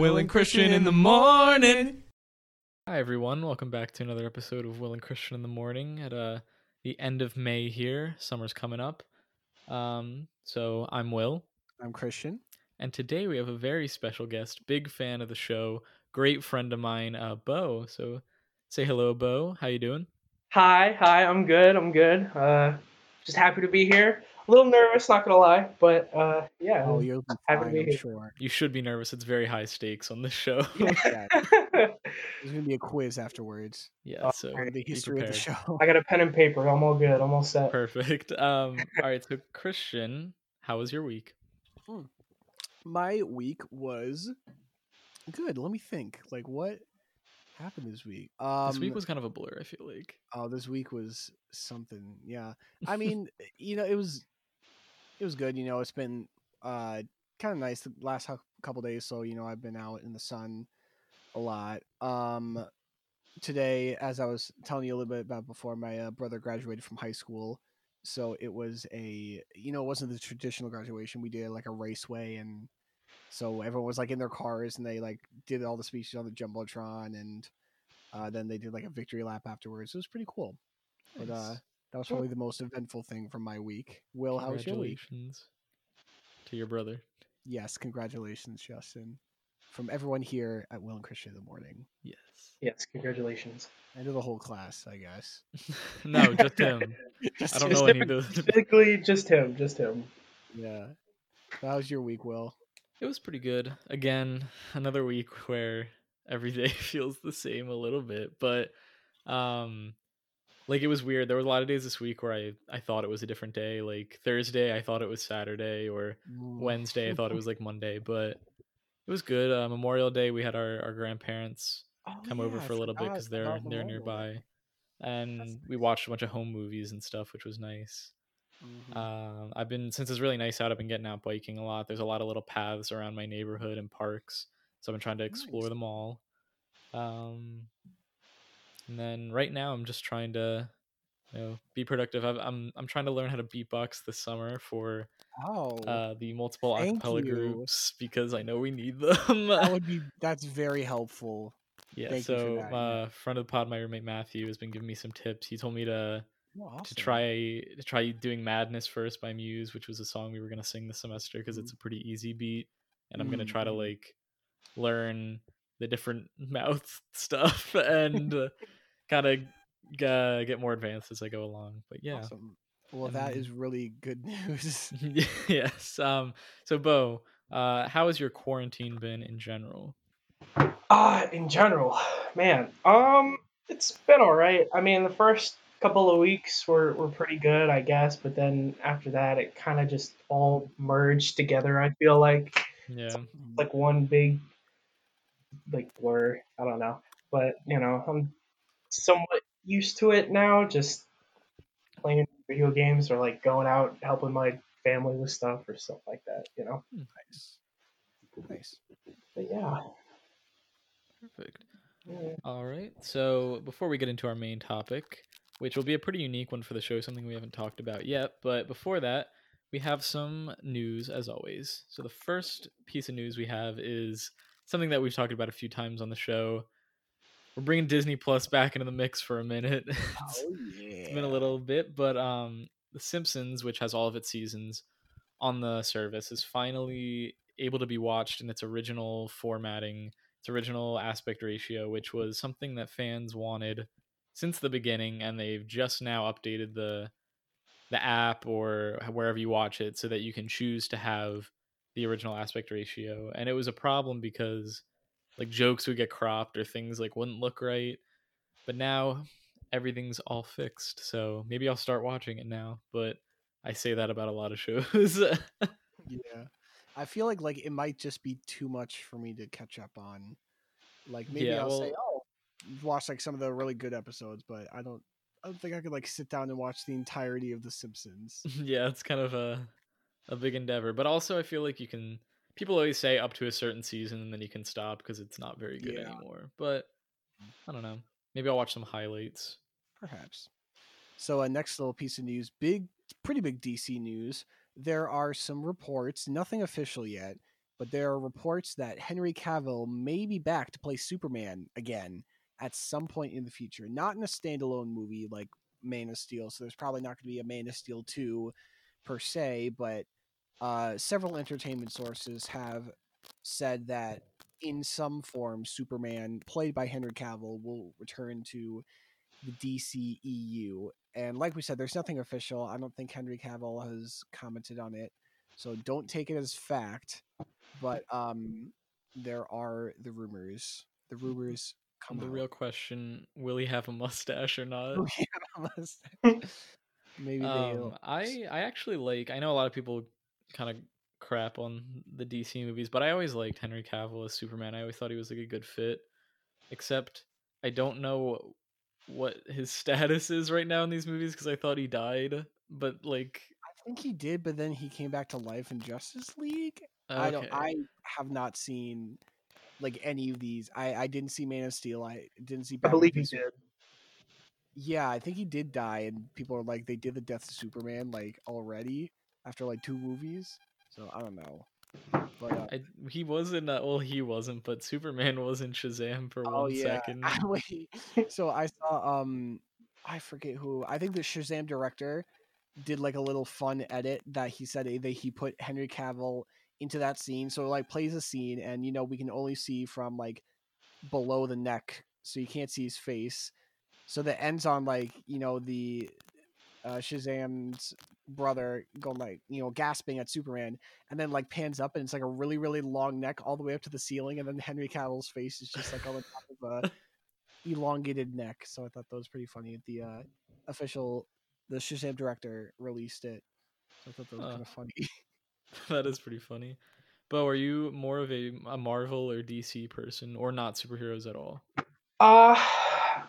Will and Christian in the morning. Hi everyone, welcome back to another episode of Will and Christian in the morning. At the end of May here, summer's coming up. So I'm Will. I'm Christian. And today we have a very special guest, big fan of the show, great friend of mine, Beau. So say hello, Beau. How you doing? Hi. I'm good. Just happy to be here. A little nervous, not gonna lie, but yeah. Oh, you'll be happy fine, to be here. Sure. You should be nervous. It's very high stakes on this show. Yeah. There's gonna be a quiz afterwards. Yeah, so the history of the show. I got a pen and paper. I'm all good. I'm all set. Perfect. All right. So Christian, how was your week? My week was good. Let me think. Like what happened this week? This week was kind of a blur. I feel like. Oh, this week was something. Yeah. I mean, you know, it was good. You know, it's been kind of nice the last couple days. So, you know, I've been out in the sun a lot. Today, as I was telling you a little bit about before, my brother graduated from high school. So it was it wasn't the traditional graduation. We did like a raceway, and so everyone was like in their cars and they like did all the speeches on the Jumbotron, and then they did like a victory lap afterwards. It was pretty cool. Nice. But that was probably the most eventful thing from my week. Will, how was your week? Congratulations to your brother. Yes, congratulations, Justin. From everyone here at Will and Christian in the morning. Yes, congratulations. And to the whole class, I guess. No, just him. I don't know any of those. Basically, just him. Yeah. How was your week, Will? It was pretty good. Again, another week where every day feels the same a little bit, but like it was weird. There were a lot of days this week where I thought it was a different day. Like Thursday, I thought it was Saturday, or Wednesday, I thought it was like Monday, but it was good. Memorial Day, we had our grandparents come over for a little bit because they're nearby, and nice. We watched a bunch of home movies and stuff, which was nice. Mm-hmm. Since it's really nice out, I've been getting out biking a lot. There's a lot of little paths around my neighborhood and parks, so I've been trying to explore them all. And then right now, I'm just trying to, be productive. I'm trying to learn how to beatbox this summer for the multiple acapella groups, because I know we need them. That's very helpful. Yeah. Thank so friend of the pod, my roommate Matthew, has been giving me some tips. He told me to try doing Madness first by Muse, which was a song we were gonna sing this semester because it's a pretty easy beat, and I'm gonna try to like learn the different mouth stuff and kind of get more advanced as I go along. But yeah. Awesome. Well, that is really good news. Yes. So Beau, how has your quarantine been in general? In general, man, it's been all right. I mean, the first couple of weeks were pretty good, I guess, but then after that, it kind of just all merged together. I feel like it's like one big like blur. I don't know, but I'm somewhat used to it now, just playing video games or like going out helping my family with stuff or stuff like that, nice. But yeah, perfect. Yeah. All right, so before we get into our main topic, which will be a pretty unique one for the show, something we haven't talked about yet, but before that we have some news as always. So the first piece of news we have is something that we've talked about a few times on the show. We're bringing Disney Plus back into the mix for a minute. It's been a little bit, but The Simpsons, which has all of its seasons on the service, is finally able to be watched in its original formatting, its original aspect ratio, which was something that fans wanted since the beginning, and they've just now updated the app or wherever you watch it so that you can choose to have the original aspect ratio. And it was a problem because like jokes would get cropped or things like wouldn't look right, but now everything's all fixed. So maybe I'll start watching it now, but I say that about a lot of shows. Yeah. I feel like it might just be too much for me to catch up on. Like maybe say, watch like some of the really good episodes, but I don't think I could like sit down and watch the entirety of The Simpsons. Yeah. It's kind of a big endeavor, but also I feel like you can, people always say up to a certain season and then you can stop because it's not very good anymore, but I don't know. Maybe I'll watch some highlights. Perhaps. So next little piece of news, pretty big DC news. There are some reports, nothing official yet, but there are reports that Henry Cavill may be back to play Superman again at some point in the future. Not in a standalone movie like Man of Steel, so there's probably not going to be a Man of Steel 2 per se, but several entertainment sources have said that in some form, Superman, played by Henry Cavill, will return to the DCEU. And like we said, there's nothing official. I don't think Henry Cavill has commented on it, so don't take it as fact. But there are the rumors. The rumors come out. The real question, will he have a mustache or not? Will he have a mustache? Maybe they'll. I actually like, I know a lot of people kind of crap on the DC movies, but I always liked Henry Cavill as Superman. I always thought he was like a good fit, except I don't know what his status is right now in these movies, because I thought he died, but like I think he did, but then he came back to life in Justice League. Okay. I have not seen like any of these. I didn't see Man of Steel. I didn't see Batman. I believe he did. Yeah, I think he did die, and people are like, they did the death of Superman like already after like 2 movies. So I don't know, but he wasn't. Well, he wasn't, but Superman was in Shazam for one second. So I saw. I forget who. I think the Shazam director did like a little fun edit that he said that he put Henry Cavill into that scene. So it like plays a scene, and you know we can only see from like below the neck, so you can't see his face. So that ends on like you know the Shazam's brother going like you know gasping at Superman, and then like pans up and it's like a really really long neck all the way up to the ceiling, and then Henry Cavill's face is just like on the top of a elongated neck. So I thought that was pretty funny. The the Shazam director released it, so I thought that was kind of funny. That is pretty funny. Beau, are you more of a Marvel or DC person, or not superheroes at all?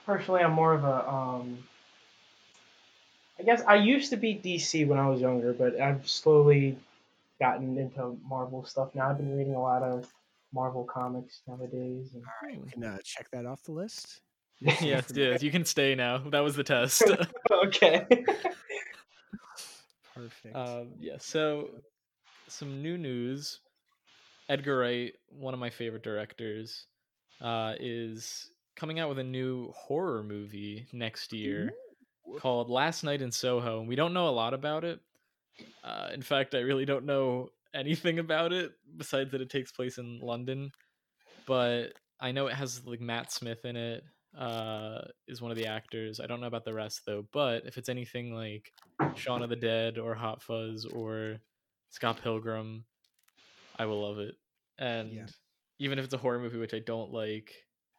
Personally I'm more of a I guess I used to be DC when I was younger, but I've slowly gotten into Marvel stuff now. I've been reading a lot of Marvel comics nowadays. And... All right, we can check that off the list. Yes, yes, you can stay now. That was the test. Okay. Perfect. Yeah, so some new news. Edgar Wright, one of my favorite directors, is coming out with a new horror movie next year. Mm-hmm. Called Last Night in Soho, and we don't know a lot about it. In fact, I really don't know anything about it besides that it takes place in London. But I know it has like Matt Smith in it. Is one of the actors. I don't know about the rest though. But if it's anything like Shaun of the Dead or Hot Fuzz or Scott Pilgrim, I will love it. And even if it's a horror movie, which I don't like,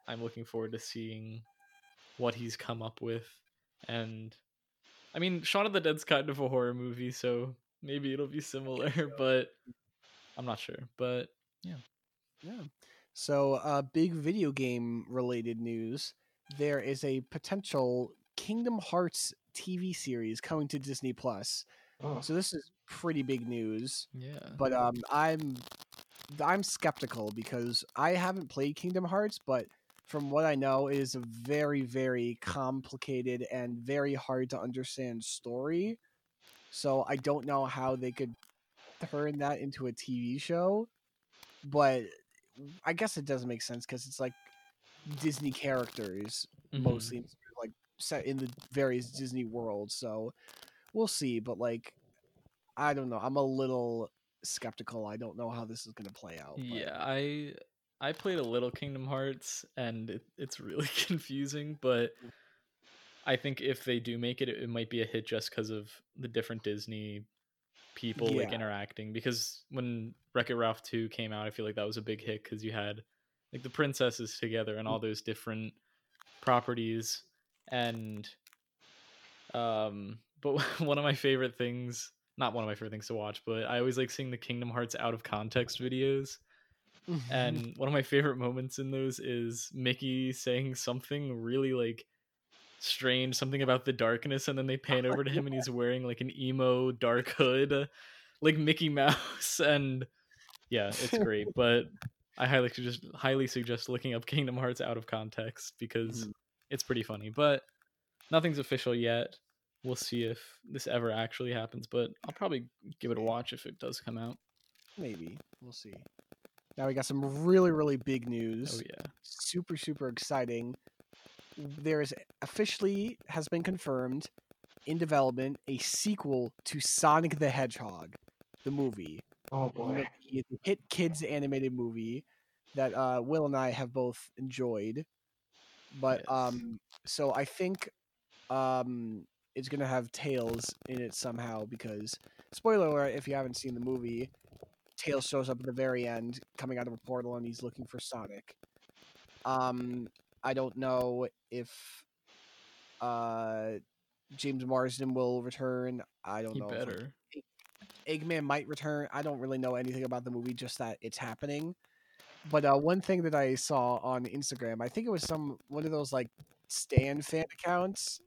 I'm looking forward to seeing what he's come up with. And I mean, Shaun of the Dead's kind of a horror movie, so maybe it'll be similar, but I'm not sure. But yeah. So, big video game related news. There is a potential Kingdom Hearts TV series coming to Disney Plus. Oh. So this is pretty big news. Yeah. But I'm skeptical because I haven't played Kingdom Hearts, but from what I know, it is a very, very complicated and very hard to understand story. So I don't know how they could turn that into a TV show, but I guess it does make sense because it's like Disney characters mostly, like set in the various Disney worlds. So we'll see, but like, I don't know. I'm a little skeptical. I don't know how this is going to play out. But... Yeah, I played a little Kingdom Hearts, and it's really confusing, but I think if they do make it, it might be a hit just because of the different Disney people like interacting, because when Wreck-It Ralph 2 came out, I feel like that was a big hit because you had like the princesses together and all those different properties. And but not one of my favorite things to watch, but I always like seeing the Kingdom Hearts out of context videos. And one of my favorite moments in those is Mickey saying something really like strange, something about the darkness, and then they pan over to him and he's wearing like an emo dark hood like Mickey Mouse, and yeah, it's great. But I highly suggest looking up Kingdom Hearts out of context because it's pretty funny, but nothing's official yet. We'll see if this ever actually happens, but I'll probably give it a watch if it does come out. Maybe we'll see. Now we got some really, really big news. Oh, yeah. Super, super exciting. There is officially, has been confirmed, in development, a sequel to Sonic the Hedgehog, the movie. Oh, boy. The hit kids animated movie that Will and I have both enjoyed. But, yes. So I think it's going to have Tails in it somehow because, spoiler alert, if you haven't seen the movie, Tails shows up at the very end, coming out of a portal, and he's looking for Sonic. I don't know if James Marsden will return. I don't know. He better. Eggman might return. I don't really know anything about the movie, just that it's happening. But one thing that I saw on Instagram, I think it was one of those like Stan fan accounts.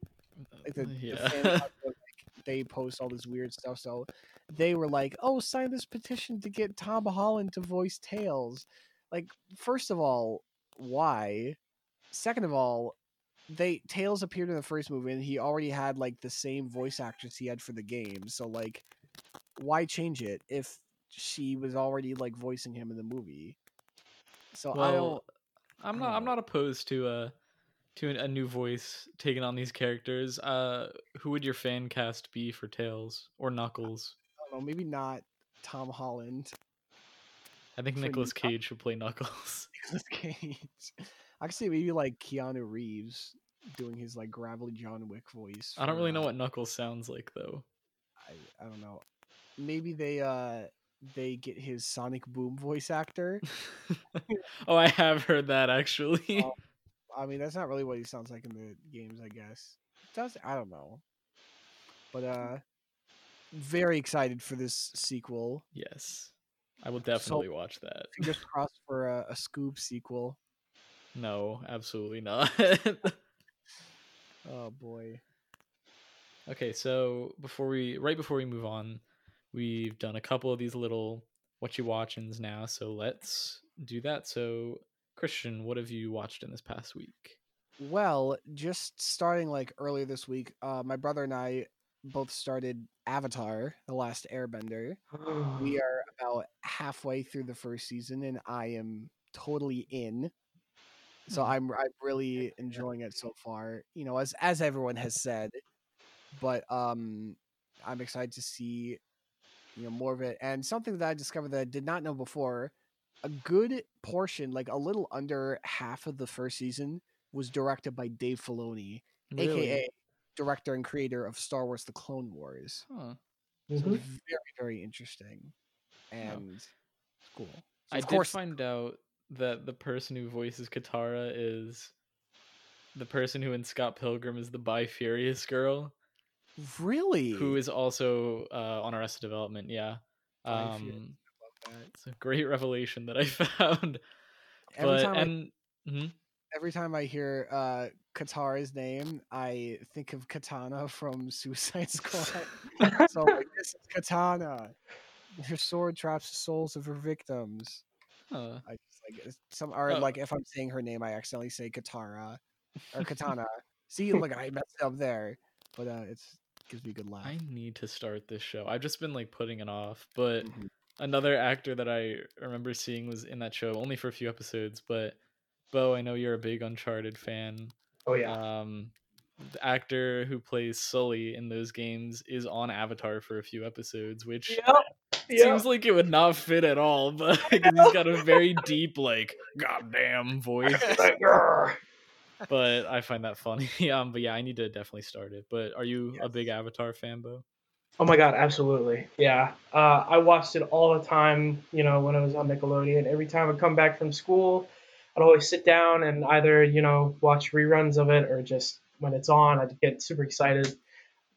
Like the fan accounts where, like, they post all this weird stuff. So they were like, "Oh, sign this petition to get Tom Holland to voice Tails." Like, first of all, why? Second of all, Tails appeared in the first movie, and he already had like the same voice actress he had for the game. So like, why change it if she was already like voicing him in the movie? So I'm not opposed to a new voice taken on these characters. Who would your fan cast be for Tails or Knuckles? I don't know, maybe not Tom Holland. I think Nicolas Cage should play Knuckles. Nicolas Cage. Actually, maybe like Keanu Reeves doing his like gravelly John Wick voice. I don't really know what Knuckles sounds like though. I don't know. Maybe they get his Sonic Boom voice actor. Oh, I have heard that actually. I mean, that's not really what he sounds like in the games, I guess. I don't know. But very excited for this sequel. Yes. I will definitely watch that. Fingers crossed for a Scoob sequel. No, absolutely not. Oh boy. Okay, so before we move on, we've done a couple of these little what you watchins now, so let's do that. So Christian, what have you watched in this past week? Well, just starting like earlier this week, my brother and I both started Avatar: The Last Airbender. We are about halfway through the first season, and I am totally in. So I'm really enjoying it so far. You know, as everyone has said, but I'm excited to see more of it. And something that I discovered that I did not know before: a good portion, like a little under half of the first season, was directed by Dave Filoni, really? AKA director and creator of Star Wars: The Clone Wars. Huh. Mm-hmm. So very, very interesting and cool. So I did find out that the person who voices Katara is the person who in Scott Pilgrim is the Bi-Furious girl. Really? Who is also on Arrested Development, yeah. It's a great revelation that I found. Every time I hear Katara's name, I think of Katana from Suicide Squad. So this is Katana. Her sword traps the souls of her victims. Huh. I just like some are like if I'm saying her name, I accidentally say Katara or Katana. See, look, I messed up there, but it gives me a good laugh. I need to start this show. I've just been like putting it off, but another actor that I remember seeing was in that show only for a few episodes, but. Beau, I know you're a big Uncharted fan. Oh, yeah. The actor who plays Sully in those games is on Avatar for a few episodes, which seems like it would not fit at all, but he's got a very deep, like, goddamn voice. But I find that funny. But yeah, I need to definitely start it. But are you a big Avatar fan, Beau? Oh my god, absolutely. Yeah. I watched it all the time, when I was on Nickelodeon. Every time I come back from school, I'd always sit down and either, watch reruns of it or just when it's on, I'd get super excited.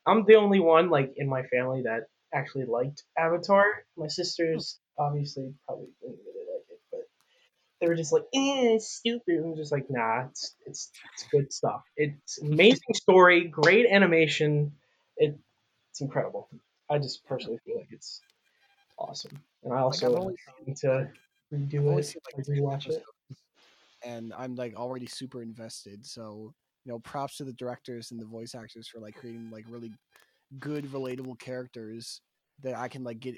I'm the only one, like, in my family that actually liked Avatar. My sisters obviously probably didn't really like it, but they were just like, it's stupid. I'm just like, nah, it's good stuff. It's amazing story, great animation. It's incredible. I just personally feel like it's awesome. And I also need to redo it, rewatch it. And I'm like already super invested. So, props to the directors and the voice actors for like creating like really good, relatable characters that I can like get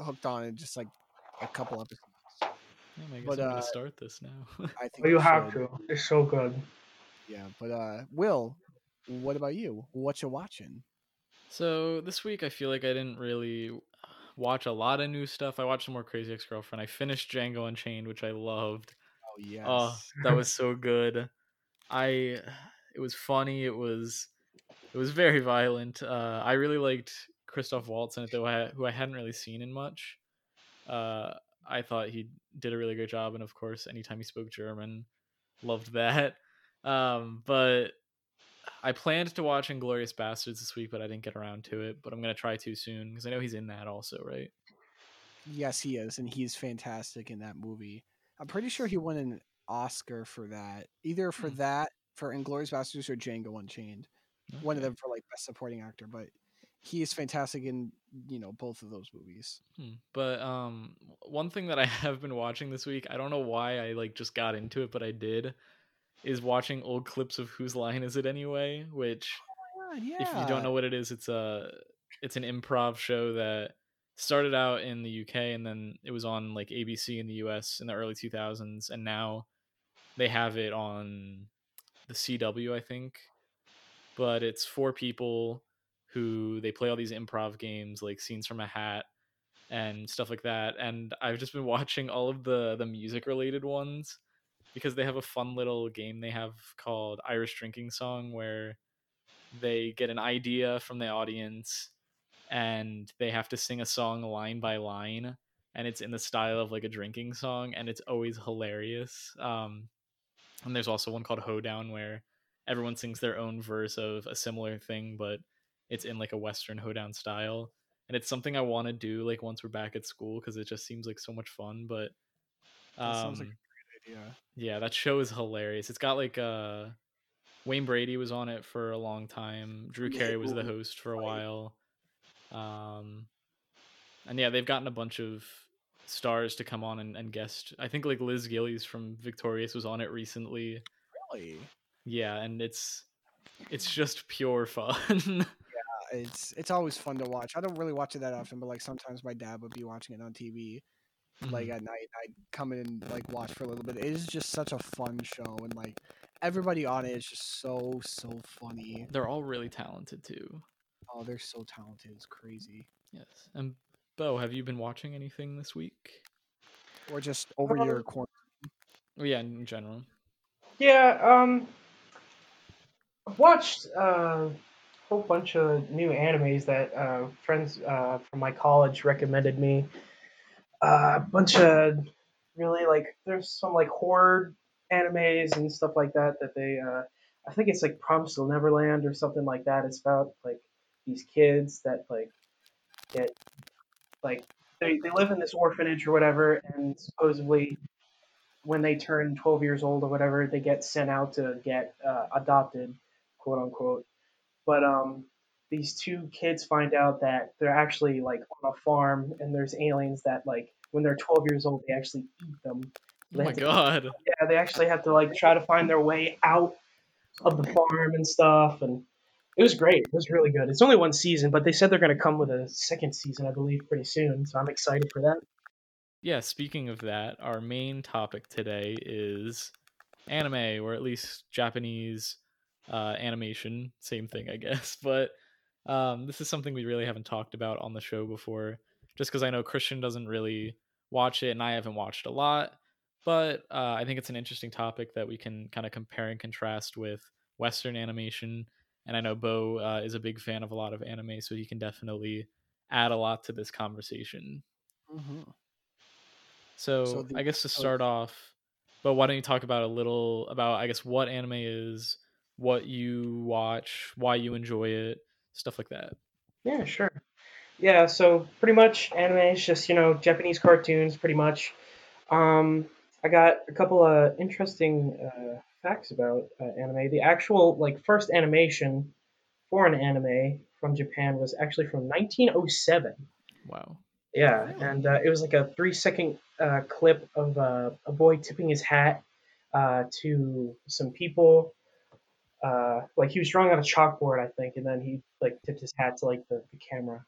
hooked on in just like a couple episodes. I guess I'm gonna start this now. I think you have to. It's so good. Yeah, but Will, what about you? What you watching? So this week, I feel like I didn't really watch a lot of new stuff. I watched some more Crazy Ex-Girlfriend. I finished Django Unchained, which I loved. Oh yes, that was so good. It was funny. It was very violent. I really liked Christoph Waltz in it, though, who I hadn't really seen in much. I thought he did a really great job, and of course, anytime he spoke German, loved that. But I planned to watch Inglorious Bastards this week, but I didn't get around to it. But I'm gonna try to soon because I know he's in that also, right? Yes, he is, and he's fantastic in that movie. I'm pretty sure he won an Oscar for that, either for that for Inglorious Bastards or Django Unchained, one of them for like best supporting actor. But he is fantastic in, you know, both of those movies. But one thing that I have been watching this week, I don't know why I like just got into it, but I did, is watching old clips of Whose Line Is It Anyway? Which, if you don't know what it is, it's an improv show that started out in the UK and then it was on like ABC in the US in the early 2000s, and now they have it on the CW, I think. But it's four people who they play all these improv games, like Scenes from a Hat and stuff like that. And I've just been watching all of the music related ones because they have a fun little game they have called Irish Drinking Song, where they get an idea from the audience and they have to sing a song line by line, and it's in the style of like a drinking song, and it's always hilarious. And there's also one called Hoedown, where everyone sings their own verse of a similar thing, but it's in like a Western hoedown style. And it's something I want to do like once we're back at school, because it just seems like so much fun. But that sounds like a great idea. Yeah, that show is hilarious. It's got like Wayne Brady was on it for a long time. Drew Carey was the host for a while. And yeah, they've gotten a bunch of stars to come on and guest. I think like Liz Gillies from Victorious was on it recently. Really? Yeah, and it's just pure fun. Yeah, it's always fun to watch. I don't really watch it that often, but like sometimes my dad would be watching it on TV, like at night. I'd come in and like watch for a little bit. It is just such a fun show, and like everybody on it is just so funny. They're all really talented too. Oh, they're so talented. It's crazy. Yes. And Beau, have you been watching anything this week? Or just over your quarantine? Yeah, in general. Yeah, I've watched a whole bunch of new animes that friends from my college recommended me. A bunch of really, like, there's some, like, horror animes and stuff like that they, I think it's, like, Promised Neverland or something like that. It's about, like, these kids that like get like they live in this orphanage or whatever, and supposedly when they turn 12 years old or whatever, they get sent out to get adopted, quote unquote. But these two kids find out that they're actually like on a farm, and there's aliens that like when they're 12 years old, they actually eat them. Oh my god! Yeah, they actually have to like try to find their way out of the farm and stuff. And it was great. It was really good. It's only one season, but they said they're going to come with a second season, I believe, pretty soon. So I'm excited for that. Yeah, speaking of that, our main topic today is anime, or at least Japanese animation. Same thing, I guess. But this is something we really haven't talked about on the show before, just because I know Christian doesn't really watch it, and I haven't watched a lot. But I think it's an interesting topic that we can kind of compare and contrast with Western animation. And I know Beau is a big fan of a lot of anime, so he can definitely add a lot to this conversation. Mm-hmm. So I guess to start off, Beau, why don't you talk about a little about, I guess, what anime is, what you watch, why you enjoy it, stuff like that. Yeah, sure. Yeah, so pretty much anime is just, you know, Japanese cartoons, pretty much. I got a couple of interesting facts about anime. The actual like first animation for an anime from Japan was actually from 1907. Wow. Yeah, and it was like a 3-second clip of a boy tipping his hat to some people. Like he was drawing on a chalkboard, I think, and then he like tipped his hat to like the camera.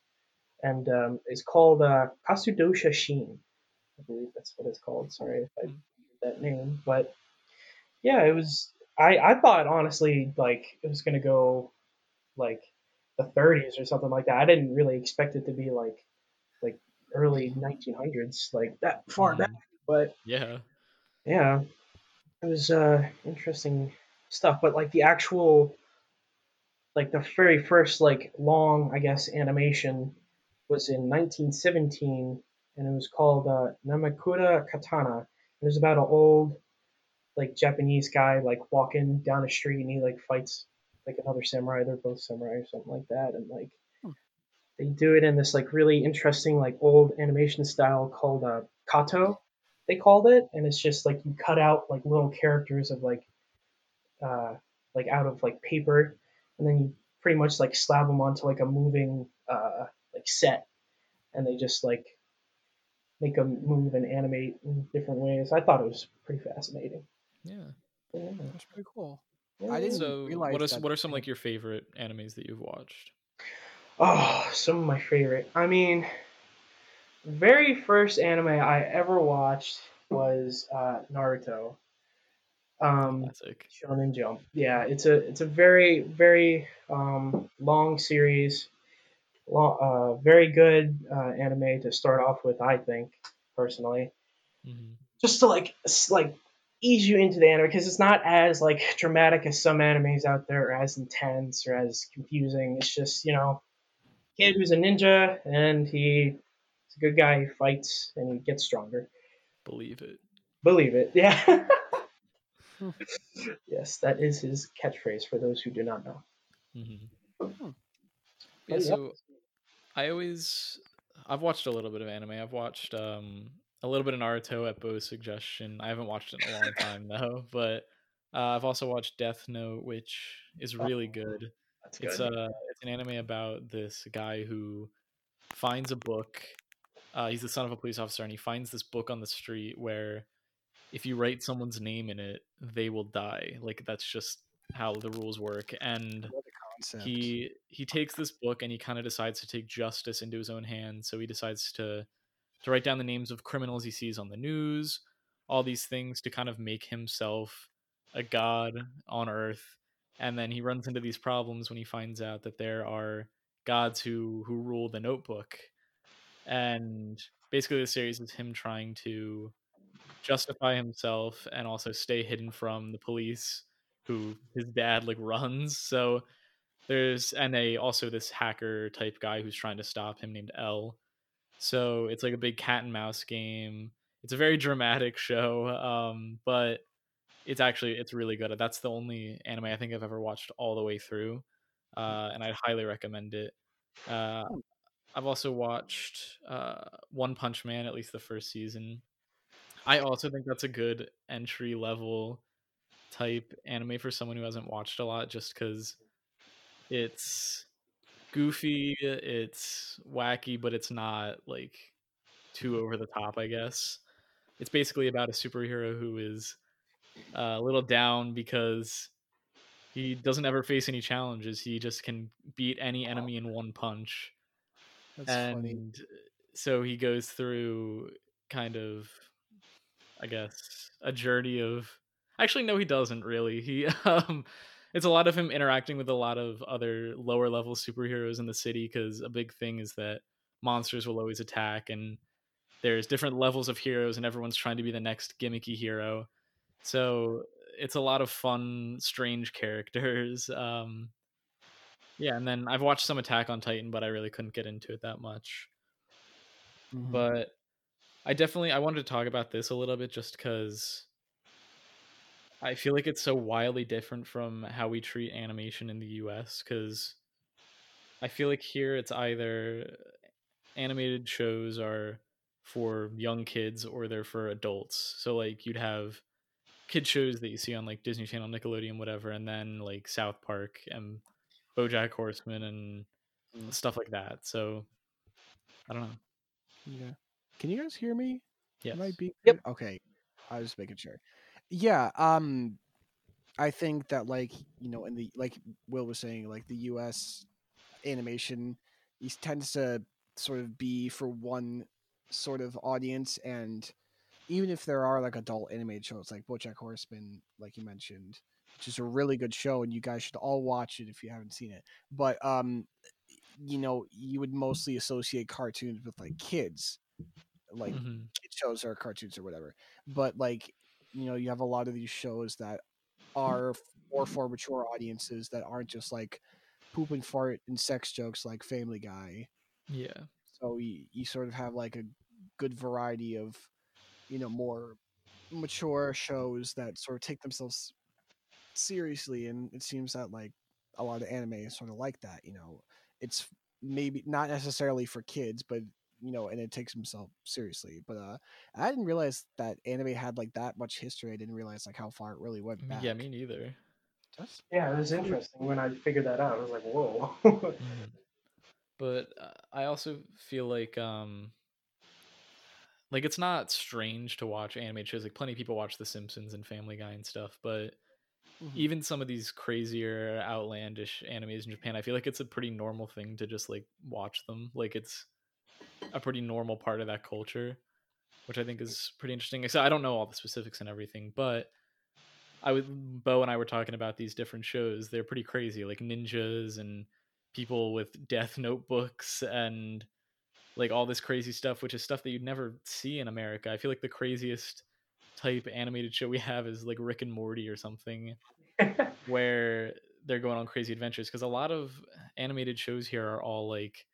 And it's called Kasudosha Shin. I believe that's what it's called. Sorry if I heard that name, but yeah, it was. I thought honestly, like it was gonna go, like the 30s or something like that. I didn't really expect it to be like early 1900s, like that far back. But yeah, it was interesting stuff. But like the actual, like the very first like long, I guess, animation was in 1917, and it was called Namakura Katana. It was about an old, like Japanese guy like walking down a street, and he like fights like another samurai. They're both samurai or something like that, and like they do it in this like really interesting like old animation style called Kato, they called it, and it's just like you cut out like little characters of like out of like paper, and then you pretty much like slab them onto like a moving like set, and they just like make them move and animate in different ways. I thought it was pretty fascinating. Yeah. That's pretty cool. Yeah. I didn't realize. What are some like your favorite animes that you've watched? Oh, some of my favorite. I mean, very first anime I ever watched was Naruto. Classic. Shonen Jump. Yeah, it's a very very long series. Very good anime to start off with, I think, personally. Mm-hmm. Just to like ease you into the anime, because it's not as like dramatic as some animes out there, or as intense or as confusing. It's just, you know, kid who's a ninja and he's a good guy. He fights and he gets stronger. Believe it. Yeah. Yes, that is his catchphrase for those who do not know. Mm-hmm. Huh. Yeah. So. I've watched a little bit of anime. I've watched a little bit of Naruto at Beau's suggestion. I haven't watched it in a long time though, but I've also watched Death Note, which is really good. It's an anime about this guy who finds a book. He's the son of a police officer, and he finds this book on the street where if you write someone's name in it, they will die. Like that's just how the rules work. And he takes this book and he kind of decides to take justice into his own hands. So he decides to write down the names of criminals he sees on the news, all these things to kind of make himself a god on Earth. And then he runs into these problems when he finds out that there are gods who rule the notebook. And basically the series is him trying to justify himself and also stay hidden from the police, who his dad like runs. So also this hacker type guy who's trying to stop him named L. So it's like a big cat and mouse game. It's a very dramatic show, but it's really good. That's the only anime I think I've ever watched all the way through, and I'd highly recommend it. I've also watched One Punch Man, at least the first season. I also think that's a good entry level type anime for someone who hasn't watched a lot, just because it's goofy, it's wacky, but it's not like too over the top, I guess. It's basically about a superhero who is a little down because he doesn't ever face any challenges. He just can beat any enemy in one punch. That's funny. So he goes through kind of, I guess, a journey of... Actually, no, he doesn't really. It's a lot of him interacting with a lot of other lower level superheroes in the city, because a big thing is that monsters will always attack, and there's different levels of heroes, and everyone's trying to be the next gimmicky hero. So it's a lot of fun, strange characters. And then I've watched some Attack on Titan, but I really couldn't get into it that much. Mm-hmm. But I wanted to talk about this a little bit, just because I feel like it's so wildly different from how we treat animation in the US, because I feel like here it's either animated shows are for young kids or they're for adults. So like you'd have kid shows that you see on like Disney Channel, Nickelodeon, whatever, and then like South Park and BoJack Horseman and stuff like that. So I don't know. Yeah. Can you guys hear me? Yes. Yep. Okay. I was making sure. Yeah, I think that, like, you know, in the, like Will was saying, like the U.S. animation, it tends to sort of be for one sort of audience. And even if there are like adult animated shows like BoJack Horseman, like you mentioned, which is a really good show and you guys should all watch it if you haven't seen it. But, you know, you would mostly associate cartoons with like kids, like kid shows or cartoons or whatever. But like, you know, you have a lot of these shows that are more for mature audiences that aren't just like poop and fart and sex jokes like Family Guy. Yeah. So you sort of have like a good variety of, you know, more mature shows that sort of take themselves seriously. And it seems that like a lot of anime is sort of like that, you know, it's maybe not necessarily for kids, but you know, and it takes himself seriously. But I didn't realize that anime had like that much history. I didn't realize like how far it really went back. Yeah, me neither. Yeah, it was interesting when I figured that out. I was like, whoa. But I also feel like it's not strange to watch animated shows. Like plenty of people watch The Simpsons and Family Guy and stuff, but even some of these crazier, outlandish animes in Japan, I feel like it's a pretty normal thing to just like watch them. Like it's a pretty normal part of that culture, which I think is pretty interesting. So I don't know all the specifics and everything, but Beau and I were talking about these different shows. They're pretty crazy, like ninjas and people with death notebooks and like all this crazy stuff, which is stuff that you'd never see in America. I feel like the craziest type animated show we have is like Rick and Morty or something where they're going on crazy adventures, because a lot of animated shows here are all like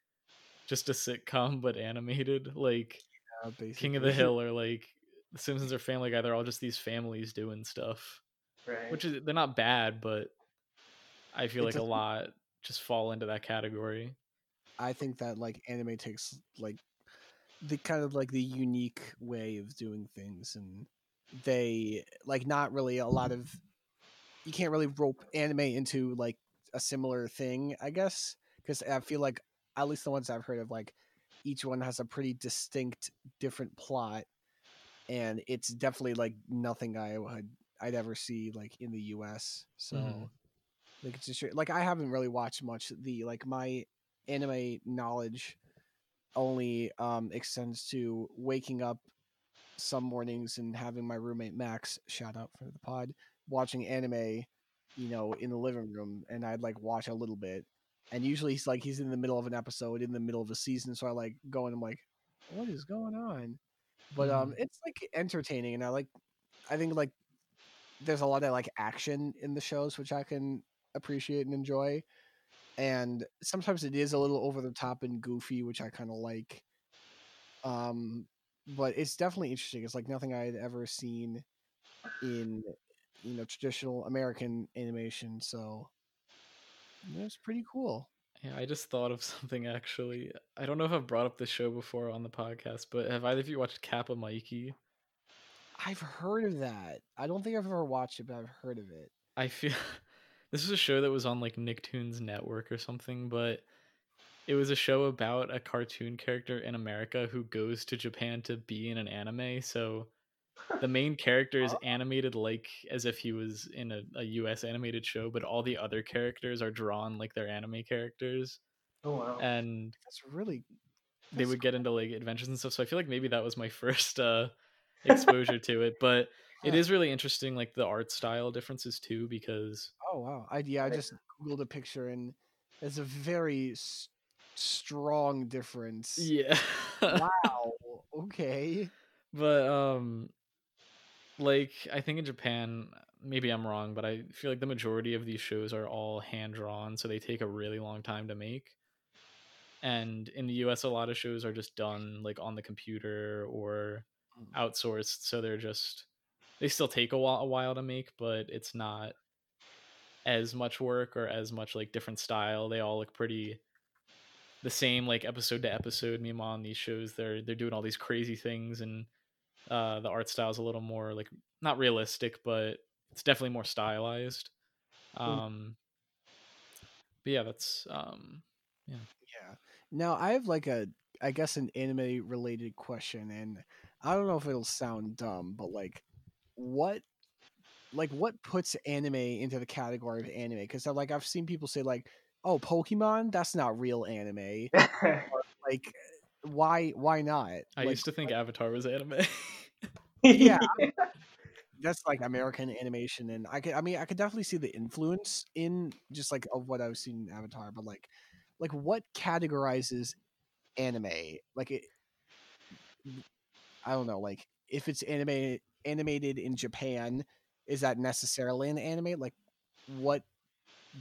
just a sitcom but animated, like King of the Hill or like The Simpsons or Family Guy. They're all just these families doing stuff. Right. Which is, they're not bad, but I feel like a lot just fall into that category. I think that like anime takes like the kind of like the unique way of doing things, and they like not really a lot of, you can't really rope anime into like a similar thing, I guess, because I feel like at least the ones I've heard of, like each one has a pretty distinct different plot, and it's definitely like nothing I'd ever see like in the US. So like it's just like I haven't really watched much. The like my anime knowledge only extends to waking up some mornings and having my roommate Max, shout out for the pod, watching anime, you know, in the living room, and I'd like watch a little bit, and usually he's in the middle of an episode, in the middle of a season, so I like go and I'm like, what is going on? But it's like entertaining, and I think like there's a lot of like action in the shows, which I can appreciate and enjoy. And sometimes it is a little over the top and goofy, which I kind of like. But it's definitely interesting. It's like nothing I had ever seen in, you know, traditional American animation. So it was pretty cool. Yeah, I just thought of something actually. I don't know if I've brought up this show before on the podcast, but have either of you watched Kappa Mikey? I've heard of that. I don't think I've ever watched it, but I've heard of it. I feel this is a show that was on like Nicktoons Network or something, but it was a show about a cartoon character in America who goes to Japan to be in an anime. So the main character is animated like as if he was in a US animated show, but all the other characters are drawn like they're anime characters. Oh wow. And that's really they would get into like adventures and stuff. So I feel like maybe that was my first exposure to it, but it is really interesting, like the art style differences too, because I just googled a picture and there's a very strong difference. Yeah. Wow, okay. But like I think in Japan, maybe I'm wrong, but I feel like the majority of these shows are all hand drawn, so they take a really long time to make. And in the US, a lot of shows are just done like on the computer or outsourced, so they're just they still take a while to make, but it's not as much work or as much like different style. They all look pretty the same, like episode to episode. Me and Ma on these shows, they're doing all these crazy things, and the art style is a little more like not realistic, but it's definitely more stylized. But yeah, that's yeah. Now I have like I guess an anime related question, and I don't know if it'll sound dumb, but what puts anime into the category of anime? Because like I've seen people say like, oh, Pokemon, that's not real anime. Or, like why not? I used to think Avatar was anime. Yeah. That's like American animation, and I could definitely see the influence in just like of what I've seen in Avatar, but like what categorizes anime? Like, it, I don't know, like if it's animated in Japan, is that necessarily an anime? Like, what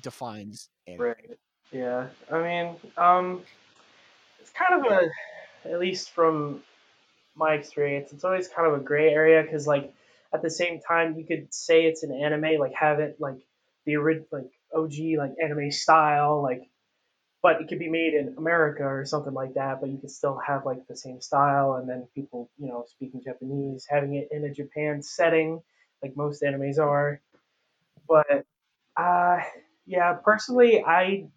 defines anime? Right. Yeah. I mean, it's kind of at least from my experience, it's always kind of a gray area, because like, at the same time, you could say it's an anime, like have it like the original, like OG, like anime style, like, but it could be made in America or something like that. But you could still have like the same style, and then people, you know, speaking Japanese, having it in a Japan setting, like most animes are. But yeah, personally, I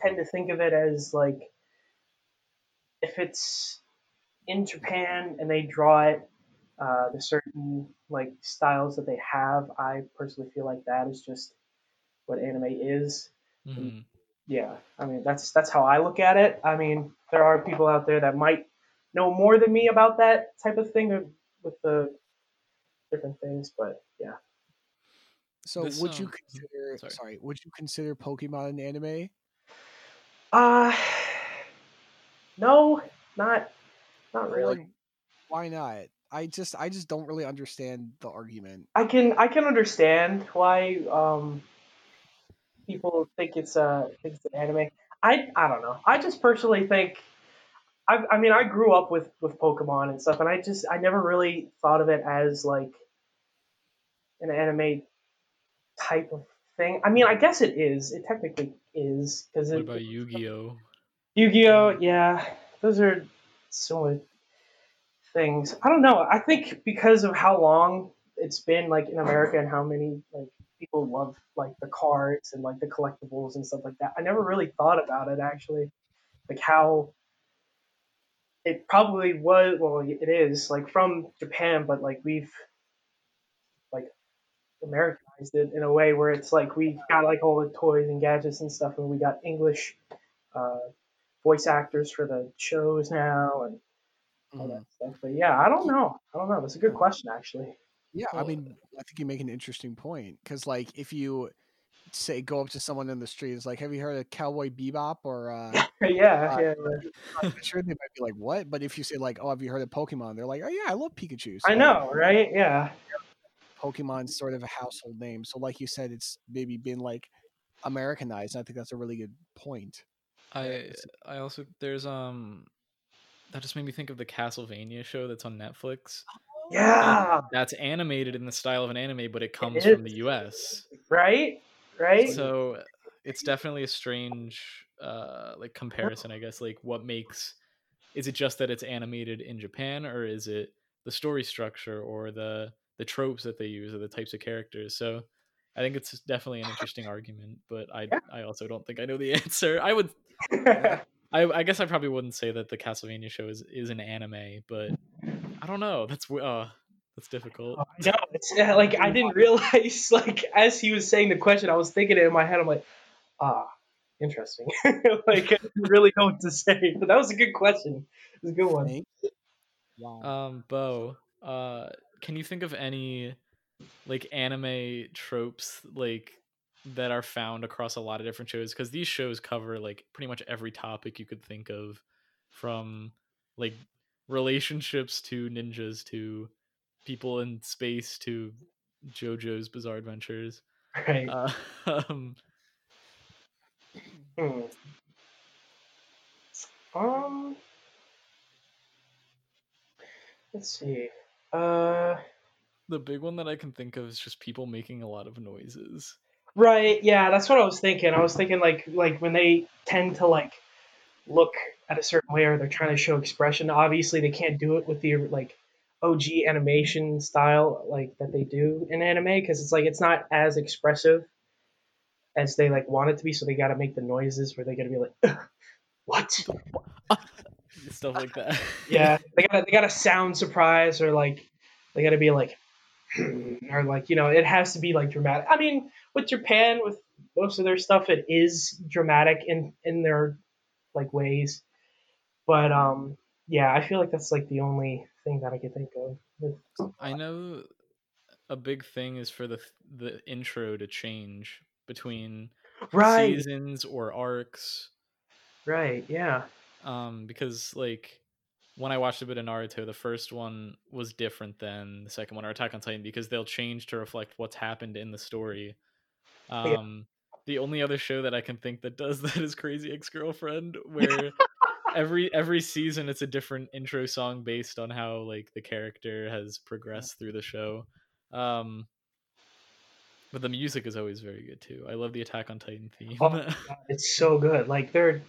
tend to think of it as like if it's in Japan and they draw it. The certain like styles that they have, I personally feel like that is just what anime is. Mm-hmm. Yeah, I mean that's how I look at it. I mean, there are people out there that might know more than me about that type of thing with the different things, but yeah. So this, would you consider? Sorry, would you consider Pokemon an anime? No, not really. Like, why not? I just don't really understand the argument. I can understand why people think it's an anime. I don't know. I just personally think I mean I grew up with Pokemon and stuff, and I never really thought of it as like an anime type of thing. I mean, I guess it is. It technically is, because what about Yu-Gi-Oh? Yu-Gi-Oh, yeah. Those are similar things. I don't know. I think because of how long it's been like in America and how many like people love like the cards and like the collectibles and stuff like that, I never really thought about it actually, like how it probably was. Well, it is like from Japan, but like we've like Americanized it in a way where it's like we got like all the toys and gadgets and stuff, and we got English voice actors for the shows now and all that stuff. But yeah, I don't know. That's a good question, actually. Yeah, I mean, I think you make an interesting point, because like if you say go up to someone in the street, it's like, have you heard of Cowboy Bebop or? Yeah. I'm sure they might be like, what? But if you say like, oh, have you heard of Pokemon? They're like, oh yeah, I love Pikachu. So, I know, right? Yeah. Pokemon's sort of a household name, so like you said, it's maybe been like Americanized, and I think that's a really good point. I also there's That just made me think of the Castlevania show that's on Netflix. Yeah. That's animated in the style of an anime, but it comes from the US. Right? So it's definitely a strange like comparison, I guess. Like, what makes, is it just that it's animated in Japan, or is it the story structure or the tropes that they use or the types of characters? So I think it's definitely an interesting argument, but I also don't think I know the answer. I would I guess I probably wouldn't say that the Castlevania show is an anime, but I don't know. That's difficult. No, it's like I didn't realize. Like as he was saying the question, I was thinking it in my head. I'm like, interesting. Like I really know what to say. But that was a good question. It was a good one. Wow. Beau, can you think of any like anime tropes like that are found across a lot of different shows, because these shows cover like pretty much every topic you could think of, from like relationships to ninjas to people in space to JoJo's Bizarre Adventures. Right. Let's see. The big one that I can think of is just people making a lot of noises. Right, yeah, that's what I was thinking. I was thinking like when they tend to like look at a certain way, or they're trying to show expression. Obviously, they can't do it with the like OG animation style like that they do in anime, because it's like it's not as expressive as they like want it to be. So they got to make the noises where they got to be like, what? Stuff like that. Yeah, they gotta sound surprised, or like they gotta be like. Or like, you know, it has to be like dramatic. I mean, with Japan, with most of their stuff, it is dramatic in their like ways, but yeah, I feel like that's like the only thing that I could think of. I know a big thing is for the intro to change between seasons or arcs. Right, yeah. Because like when I watched a bit of Naruto, the first one was different than the second one, or Attack on Titan, because they'll change to reflect what's happened in the story. The only other show that I can think that does that is Crazy Ex-Girlfriend, where every season it's a different intro song based on how like the character has progressed through the show. But the music is always very good too. I love the Attack on Titan theme. Oh my God, it's so good. Like they're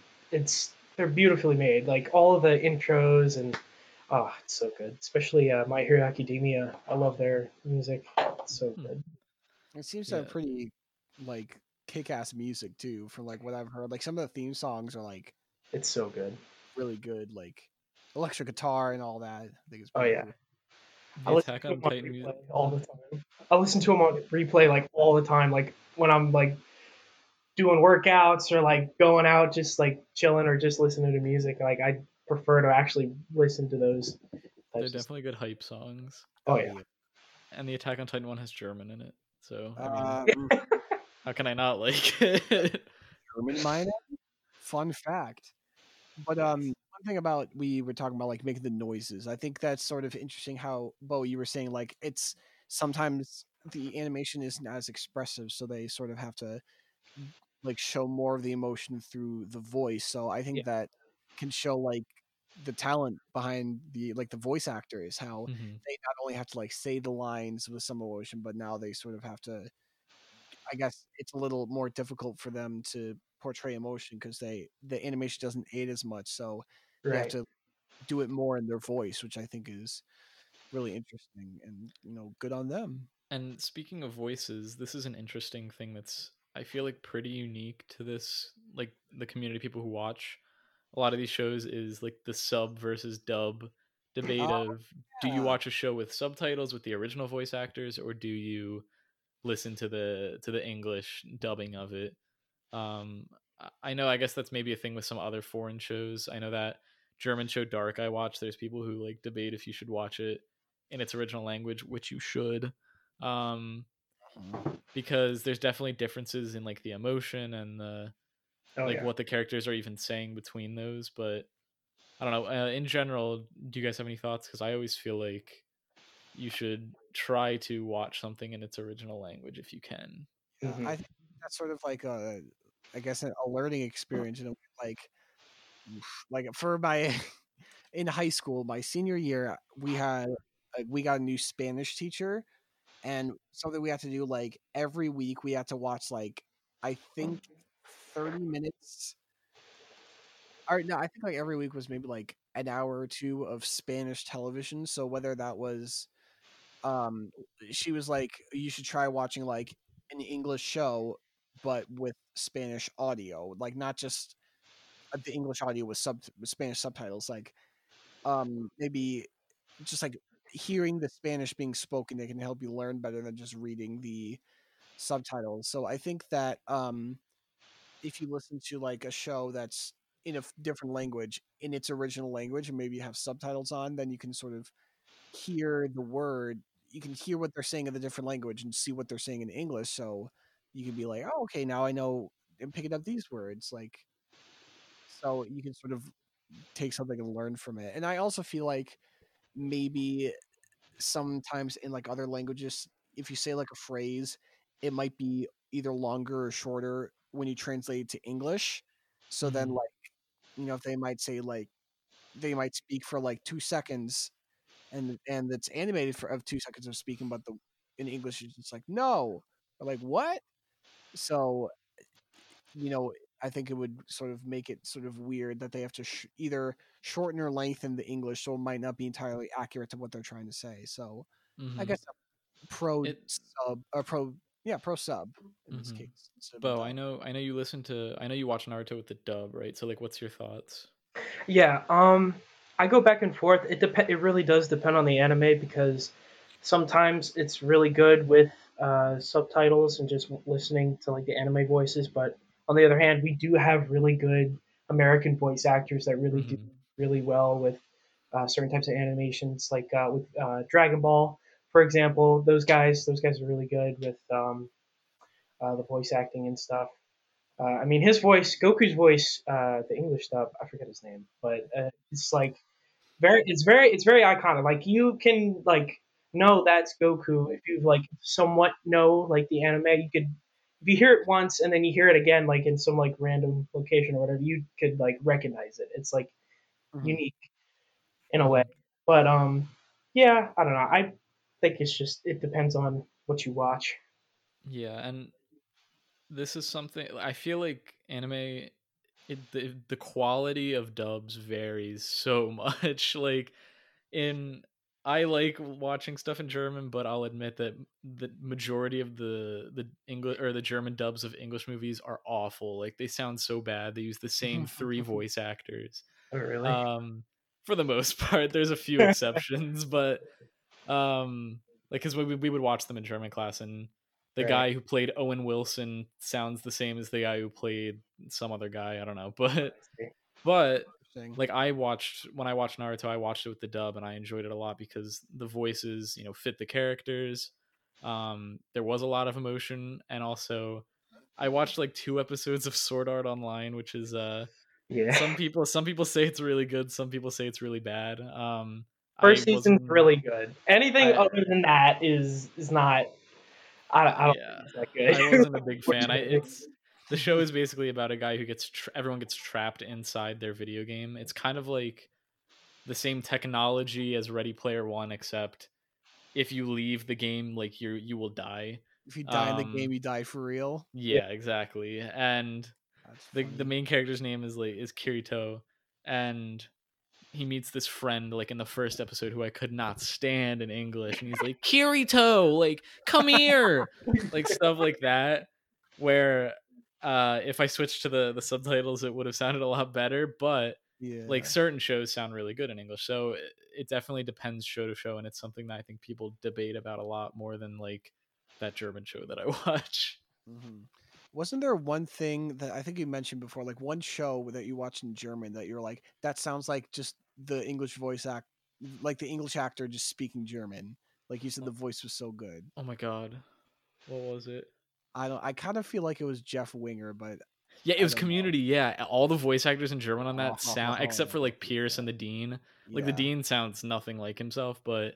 beautifully made. Like all of the intros and it's so good. Especially My Hero Academia. I love their music. It's so good. It seems to have pretty like kick-ass music too, for like what I've heard. Like some of the theme songs are like, it's so good, really good, like electric guitar and all that. I think it's cool. I listen to them on replay all the time. I listen to them on replay like all the time, like when I'm like doing workouts or like going out, just like chilling or just listening to music. Like I prefer to actually listen to those. They're definitely good hype songs. Oh yeah, and the Attack on Titan one has German in it, so I mean, how can I not like it? German minor? Fun fact. But one thing about, we were talking about like making the noises. I think that's sort of interesting how, Beau, you were saying like it's sometimes the animation isn't as expressive, so they sort of have to like show more of the emotion through the voice. So I think that can show like the talent behind the like the voice actors, how they not only have to like say the lines with some emotion, but now they sort of have to, I guess it's a little more difficult for them to portray emotion because the animation doesn't aid as much, so they have to do it more in their voice, which I think is really interesting and, you know, good on them. And speaking of voices, this is an interesting thing that's, I feel like, pretty unique to this, like the community, people who watch a lot of these shows, is like the sub versus dub debate of do you watch a show with subtitles with the original voice actors, or do you listen to the English dubbing of it? I know, I guess that's maybe a thing with some other foreign shows. I know that German show Dark I watched, there's people who like debate if you should watch it in its original language, which you should, because there's definitely differences in like the emotion and the what the characters are even saying between those. But I don't know, in general, do you guys have any thoughts? Because I always feel like you should try to watch something in its original language if you can. I think that's sort of like a, I guess, a learning experience. You know, like for my, in high school, my senior year, we got a new Spanish teacher, and something we had to do like every week, we had to watch like, I think 30 minutes. Or no, I think like every week was maybe like an hour or two of Spanish television. So whether that was, she was like, you should try watching like an English show but with Spanish audio, like not just the English audio with Spanish subtitles, like maybe just like hearing the Spanish being spoken, it can help you learn better than just reading the subtitles. So I think that if you listen to like a show that's in a different language, in its original language, and maybe you have subtitles on, then you can sort of hear the word, you can hear what they're saying in the different language and see what they're saying in English, so you can be like, oh, okay, now I know I'm picking up these words, like, so you can sort of take something and learn from it. And I also feel like maybe sometimes in like other languages, if you say like a phrase, it might be either longer or shorter when you translate it to English, so then like, you know, if they might say like, they might speak for like 2 seconds, and it's animated for of 2 seconds of speaking, but in English it's just like no, or like what? So, you know, I think it would sort of make it sort of weird that they have to either shorten or lengthen the English, so it might not be entirely accurate to what they're trying to say. So, I guess pro sub in this case. Bo, I know you watch Naruto with the dub, right? So like, what's your thoughts? Yeah, I go back and forth. It really does depend on the anime, because sometimes it's really good with subtitles and just listening to like the anime voices. But on the other hand, we do have really good American voice actors that really do really well with certain types of animations, like with Dragon Ball, for example. Those guys are really good with the voice acting and stuff. I mean, his voice, Goku's voice, the English dub, I forget his name, but it's like very iconic. Like, you can like know that's Goku if you like somewhat know like the anime. You could, if you hear it once and then you hear it again like in some like random location or whatever, you could like recognize it. It's like unique in a way. But yeah, I don't know. I think it's just, it depends on what you watch. Yeah, and this is something I feel like anime, the quality of dubs varies so much. Like, I like watching stuff in German, but I'll admit that the majority of the English or the German dubs of English movies are awful. Like, they sound so bad. They use the same three voice actors. Oh, really? For the most part, there's a few exceptions, but like, because we would watch them in German class, and the guy who played Owen Wilson sounds the same as the guy who played some other guy. I don't know, but like, when I watched Naruto, I watched it with the dub, and I enjoyed it a lot because the voices, you know, fit the characters. There was a lot of emotion, and also I watched like 2 episodes of Sword Art Online, which is some people say it's really good, some people say it's really bad. First season's really good. Anything other than that is not. I don't think it's that good. I wasn't a big fan. The show is basically about a guy who gets everyone gets trapped inside their video game. It's kind of like the same technology as Ready Player One, except if you leave the game, like you will die. If you die in the game, you die for real. Yeah, exactly. And the main character's name is Kirito, and he meets this friend like in the first episode who I could not stand in English, and he's like, Kirito, like, come here, like stuff like that, where if I switched to the subtitles, it would have sounded a lot better. But like, certain shows sound really good in English, so it definitely depends show to show, and it's something that I think people debate about a lot more than like that German show that I watch. Wasn't there one thing that I think you mentioned before, like one show that you watched in German that you're like, that sounds like just the English voice act, like the English actor just speaking German? Like you said, the voice was so good. Oh my God. What was it? I kind of feel like it was Jeff Winger, but yeah, it was Community. Know. Yeah. All the voice actors in German on that sound, except for like Pierce and the Dean, like the Dean sounds nothing like himself, but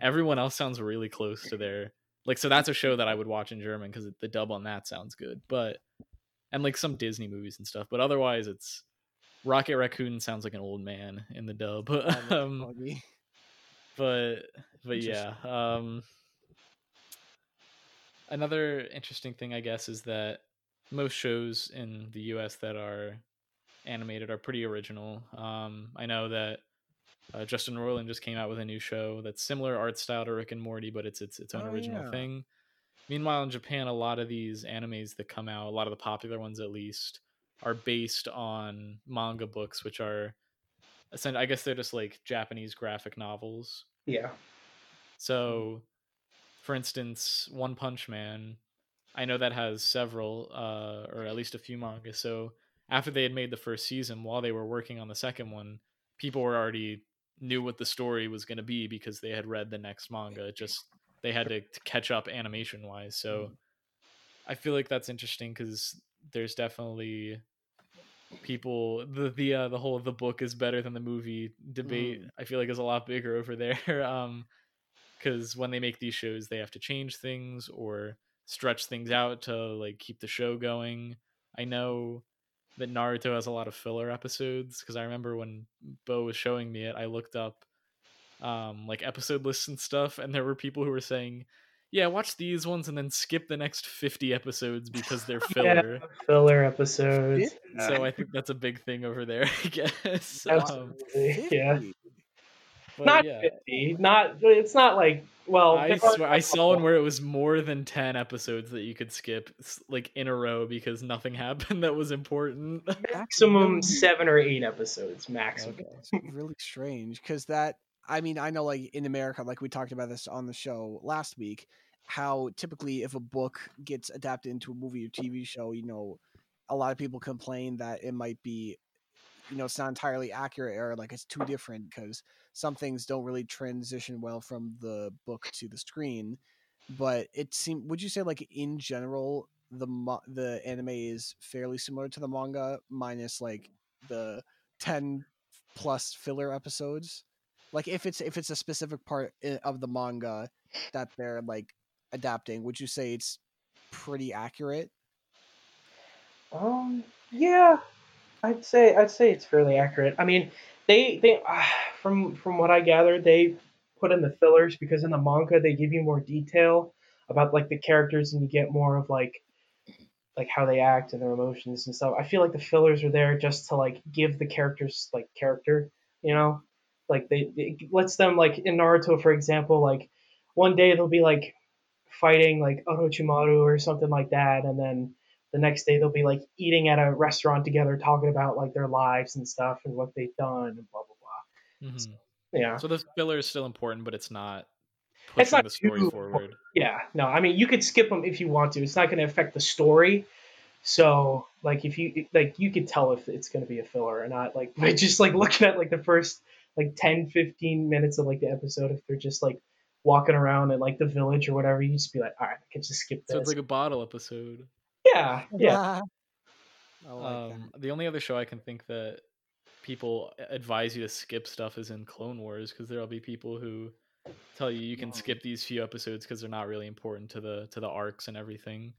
everyone else sounds really close to their, like, so that's a show that I would watch in German because the dub on that sounds good. But, and like some Disney movies and stuff, but otherwise it's Rocket Raccoon sounds like an old man in the dub. But yeah. Another interesting thing, I guess, is that most shows in the US that are animated are pretty original. I know that Justin Roiland just came out with a new show that's similar art style to Rick and Morty, but it's its own original thing. Meanwhile, in Japan, a lot of these animes that come out, a lot of the popular ones at least, are based on manga books, which are essentially, I guess they're just like Japanese graphic novels. Yeah. So, for instance, One Punch Man, I know that has several, or at least a few manga. So after they had made the first season, while they were working on the second one, people were already knew what the story was going to be because they had read the next manga. It just, they had to catch up animation wise. So I feel like that's interesting because there's definitely people, the whole the book is better than the movie debate, I feel like is a lot bigger over there. Because when they make these shows, they have to change things or stretch things out to like keep the show going. I know that Naruto has a lot of filler episodes because I remember when Beau was showing me it, I looked up like episode lists and stuff, and there were people who were saying, yeah, watch these ones and then skip the next 50 episodes because they're filler. Filler episodes. Yeah. So I think that's a big thing over there, I guess. Absolutely. Yeah. Not 50. Not, it's not like, well, I swear, I saw one where it was more than 10 episodes that you could skip like in a row because nothing happened that was important. Maximum 7 or 8 episodes maximum. Okay. It's really strange because that, I mean, I know like in America, like we talked about this on the show last week, how typically if a book gets adapted into a movie or TV show, you know, a lot of people complain that it might be you know, it's not entirely accurate, or like it's too different, because some things don't really transition well from the book to the screen. But it seemed, would you say, like in general, the anime is fairly similar to the manga, minus like the 10 plus filler episodes? Like if it's a specific part of the manga that they're like adapting, would you say it's pretty accurate? Yeah, I'd say it's fairly accurate. I mean, they from what I gathered, they put in the fillers because in the manga they give you more detail about like the characters, and you get more of like how they act and their emotions and stuff. I feel like the fillers are there just to like give the characters like character, you know, like it lets them, like in Naruto, for example, like one day they'll be like fighting like Orochimaru or something like that, and then the next day they'll be like eating at a restaurant together, talking about like their lives and stuff and what they've done and blah blah blah. Mm-hmm. So, yeah. So the filler is still important, but it's not pushing the story forward. Yeah. No, I mean, you could skip them if you want to. It's not going to affect the story. So, like, if you like, you could tell if it's going to be a filler or not. Like, by just like looking at like the first like 10-15 minutes of like the episode, if they're just like walking around at like the village or whatever, you just be like, all right, I can just skip this. So it's like a bottle episode. Yeah. Yeah. I like that. The only other show I can think that people advise you to skip stuff is in Clone Wars, because there'll be people who tell you can skip these few episodes because they're not really important to the arcs and everything.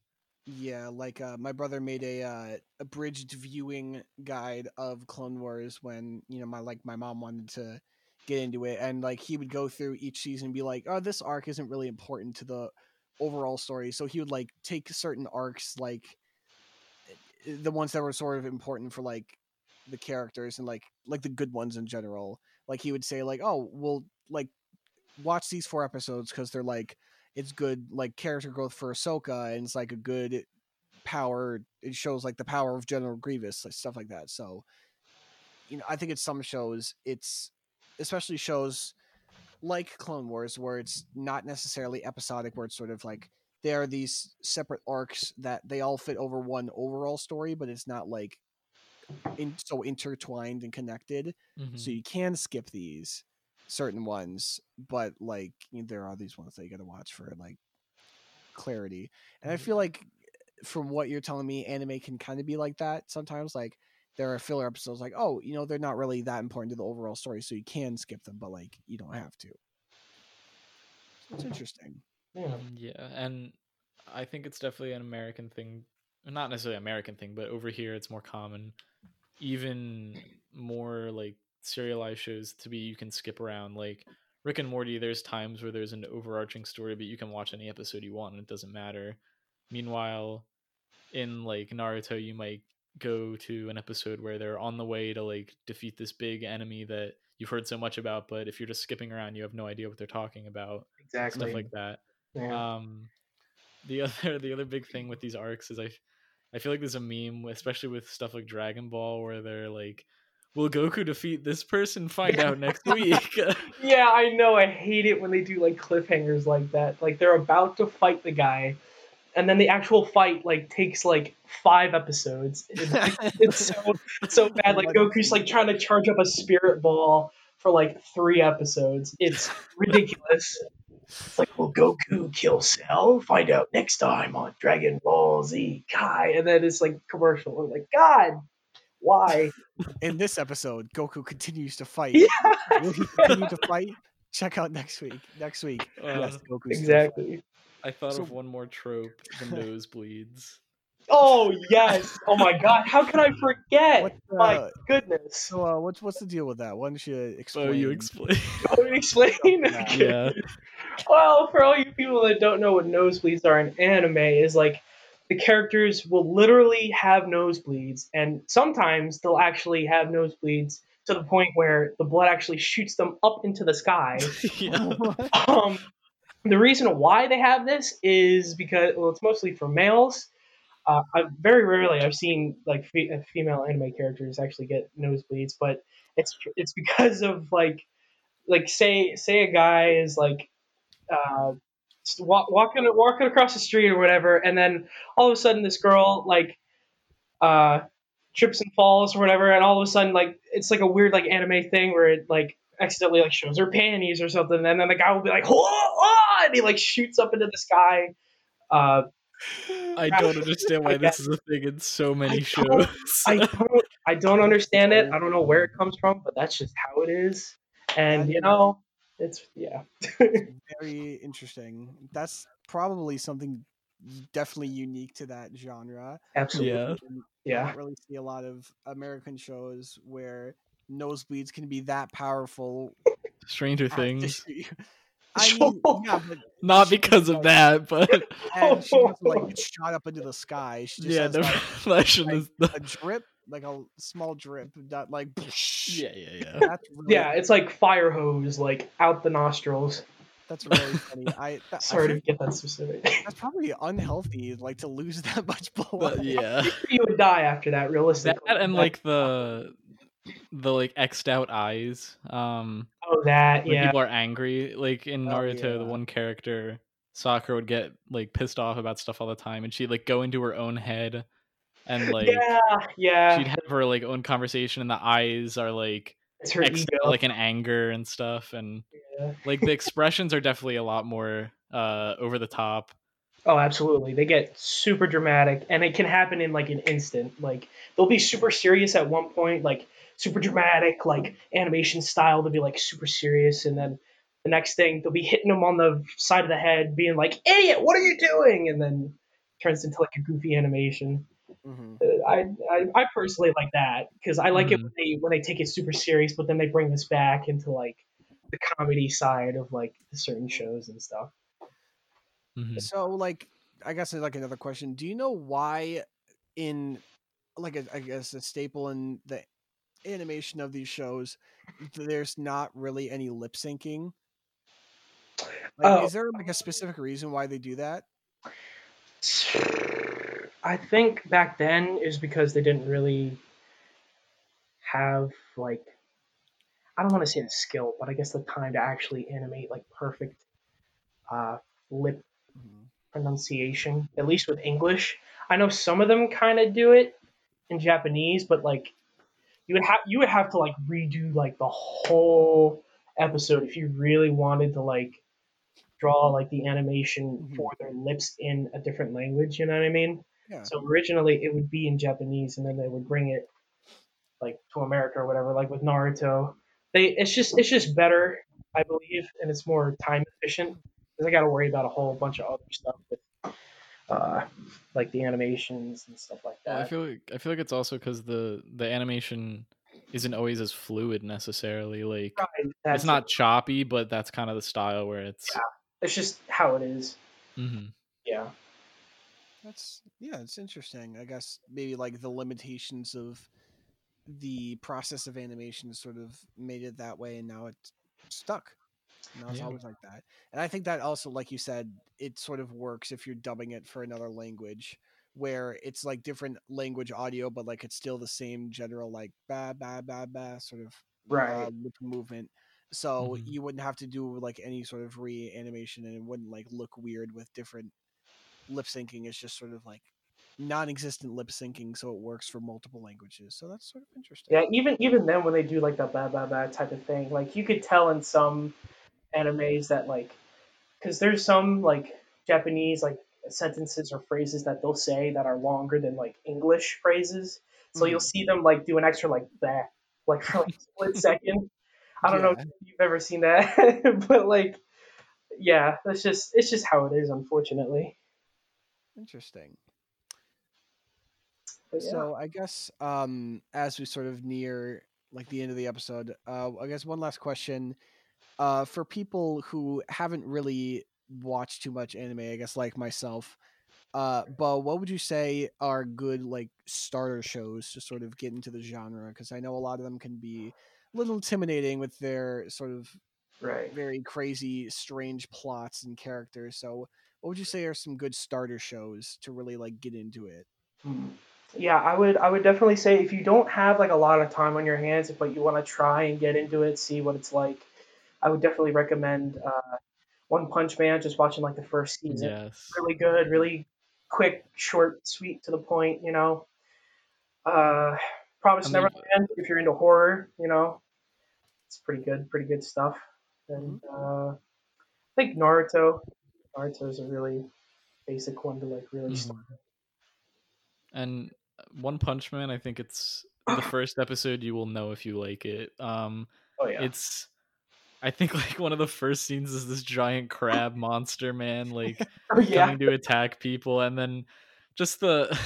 Yeah, like my brother made a abridged viewing guide of Clone Wars when, you know, my mom wanted to get into it, and like he would go through each season and be like, oh, this arc isn't really important to the overall story, so he would like take certain arcs, like the ones that were sort of important for like the characters and like the good ones in general. Like he would say like, oh, we'll like watch these 4 episodes because they're like, it's good like character growth for Ahsoka, and it's like a good power, it shows like the power of General Grievous, like stuff like that. So, you know, I think it's some shows, it's especially shows like Clone Wars where it's not necessarily episodic, where it's sort of like there are these separate arcs that they all fit over one overall story, but it's not like so intertwined and connected. Mm-hmm. So you can skip these certain ones, but like, you know, there are these ones that you gotta watch for like clarity. And I feel like from what you're telling me, anime can kind of be like that sometimes. Like there are filler episodes like, oh, you know, they're not really that important to the overall story, so you can skip them, but like you don't have to. It's interesting. Yeah, and I think it's definitely an American thing. Not necessarily an American thing, but over here it's more common, even more like serialized shows to be, you can skip around. Like Rick and Morty, there's times where there's an overarching story, but you can watch any episode you want and it doesn't matter. Meanwhile, in like Naruto, you might go to an episode where they're on the way to like defeat this big enemy that you've heard so much about, but if you're just skipping around, you have no idea what they're talking about. Exactly. Stuff like that. Yeah. The other big thing with these arcs is I feel like there's a meme, especially with stuff like Dragon Ball, where they're like, will Goku defeat this person? Find out next week. Yeah, I know. I hate it when they do like cliffhangers like that. Like they're about to fight the guy, and then the actual fight like takes like 5 episodes. It's so bad. Like Goku's like trying to charge up a spirit ball for like 3 episodes. It's ridiculous. It's like, will Goku kill Cell? Find out next time on Dragon Ball Z Kai. And then it's like commercial. I'm like, God, why? In this episode, Goku continues to fight. Yeah. Will he continue to fight? Check out next week. Next week. Yes, Goku's exactly. I thought of one more trope, the nosebleeds. Oh, yes. Oh, my God. How can I forget? My goodness. So, what's the deal with that? Why don't you explain? Oh, you explain. Oh, you explain? Okay. Yeah. Well, for all you people that don't know what nosebleeds are in anime, is like the characters will literally have nosebleeds, and sometimes they'll actually have nosebleeds to the point where the blood actually shoots them up into the sky. Yeah. The reason why they have this is because, well, it's mostly for males. Very rarely I've seen like female anime characters actually get nosebleeds, but it's because of like say a guy is like walking across the street or whatever, and then all of a sudden this girl like trips and falls or whatever, and all of a sudden, like, it's like a weird, like, anime thing where it, like, accidentally, like, shows her panties or something, and then the guy will be like, oh! And he, like, shoots up into the sky. I don't understand why this is a thing in so many shows. I don't understand it. I don't know where it comes from, but that's just how it is. And, you know, it's, yeah. Very interesting. That's probably something definitely unique to that genre. Absolutely. Yeah. Yeah. I don't really see a lot of American shows where nosebleeds can be that powerful. Stranger Things. I mean, yeah, but not because of that, but and she doesn't, like, get shot up into the sky. She just has, the reflection is a drip, like a small drip that, like, yeah. That's really, it's like fire hose, like out the nostrils. That's really funny. Sorry to get that specific. That's probably unhealthy, like, to lose that much blood. But, yeah, you would die after that, realistically. That and like the like X'd out eyes. People are angry. Like in Naruto, the one character, Sakura, would get, like, pissed off about stuff all the time, and she'd, like, go into her own head, and, like, she'd have her, like, own conversation, and the eyes are, like, it's her ego, like, in anger and stuff, and like the expressions are definitely a lot more over the top. Oh, absolutely. They get super dramatic, and it can happen in, like, an instant. Like, they'll be super serious at one point, like, super dramatic, like, animation style. They'll be, like, super serious, and then the next thing, they'll be hitting them on the side of the head, being like, idiot, what are you doing? And then it turns into, like, a goofy animation. Mm-hmm. I personally like that, because I like it when they take it super serious, but then they bring this back into, like, the comedy side of, like, certain shows and stuff. Mm-hmm. So, like, I guess there's, like, another question. Do you know why in, like, I guess a staple in the animation of these shows, there's not really any lip syncing? Like, is there, like, a specific reason why they do that? I think back then is because they didn't really have, like, I don't want to say the skill, but I guess the time to actually animate, like, perfect lip pronunciation, at least with English. I know some of them kind of do it in Japanese, but, like, you would have to, like, redo, like, the whole episode if you really wanted to, like, draw, like, the animation for their lips in a different language, you know what I mean? Yeah. So originally it would be in Japanese, and then they would bring it, like, to America or whatever, like with Naruto. It's just better, I believe, and it's more time efficient. I got to worry about a whole bunch of other stuff with, like, the animations and stuff like that. I feel like it's also because the animation isn't always as fluid necessarily. Like, right, it's not choppy, but that's kind of the style where it's. Yeah, it's just how it is. Mm-hmm. Yeah. It's interesting. I guess maybe, like, the limitations of the process of animation sort of made it that way, and now it's stuck. No, it's always like that. And I think that also, like you said, it sort of works if you're dubbing it for another language, where it's, like, different language audio, but, like, it's still the same general, like, ba ba ba ba sort of movement. So you wouldn't have to do, like, any sort of reanimation, and it wouldn't, like, look weird with different lip syncing. It's just sort of, like, non-existent lip syncing, so it works for multiple languages. So that's sort of interesting. Yeah, even then when they do, like, the ba ba ba type of thing, like, you could tell in some animes that, like, because there's some, like, Japanese, like, sentences or phrases that they'll say that are longer than, like, English phrases, so you'll see them, like, do an extra, like, bah, like, for, like, split second. I don't know if you've ever seen that. But, like, yeah, that's just, it's just how it is, unfortunately. Interesting. But, yeah. So I guess as we sort of near, like, the end of the episode, I guess one last question. For people who haven't really watched too much anime, I guess, like myself, Beau, what would you say are good, like, starter shows to sort of get into the genre? Because I know a lot of them can be a little intimidating with their sort of very crazy, strange plots and characters. So what would you say are some good starter shows to really, like, get into it? Yeah, I would definitely say if you don't have, like, a lot of time on your hands, but you want to try and get into it, see what it's like, I would definitely recommend One Punch Man. Just watching, like, the first season. Yes. Really good, really quick, short, sweet, to the point, you know. Promise Neverland, if you're into horror, you know, it's pretty good stuff. And I think Naruto is a really basic one to like really start. And One Punch Man, I think it's the first episode you will know if you like it. It's, I think like one of the first scenes is this giant crab monster man like coming to attack people, and then just the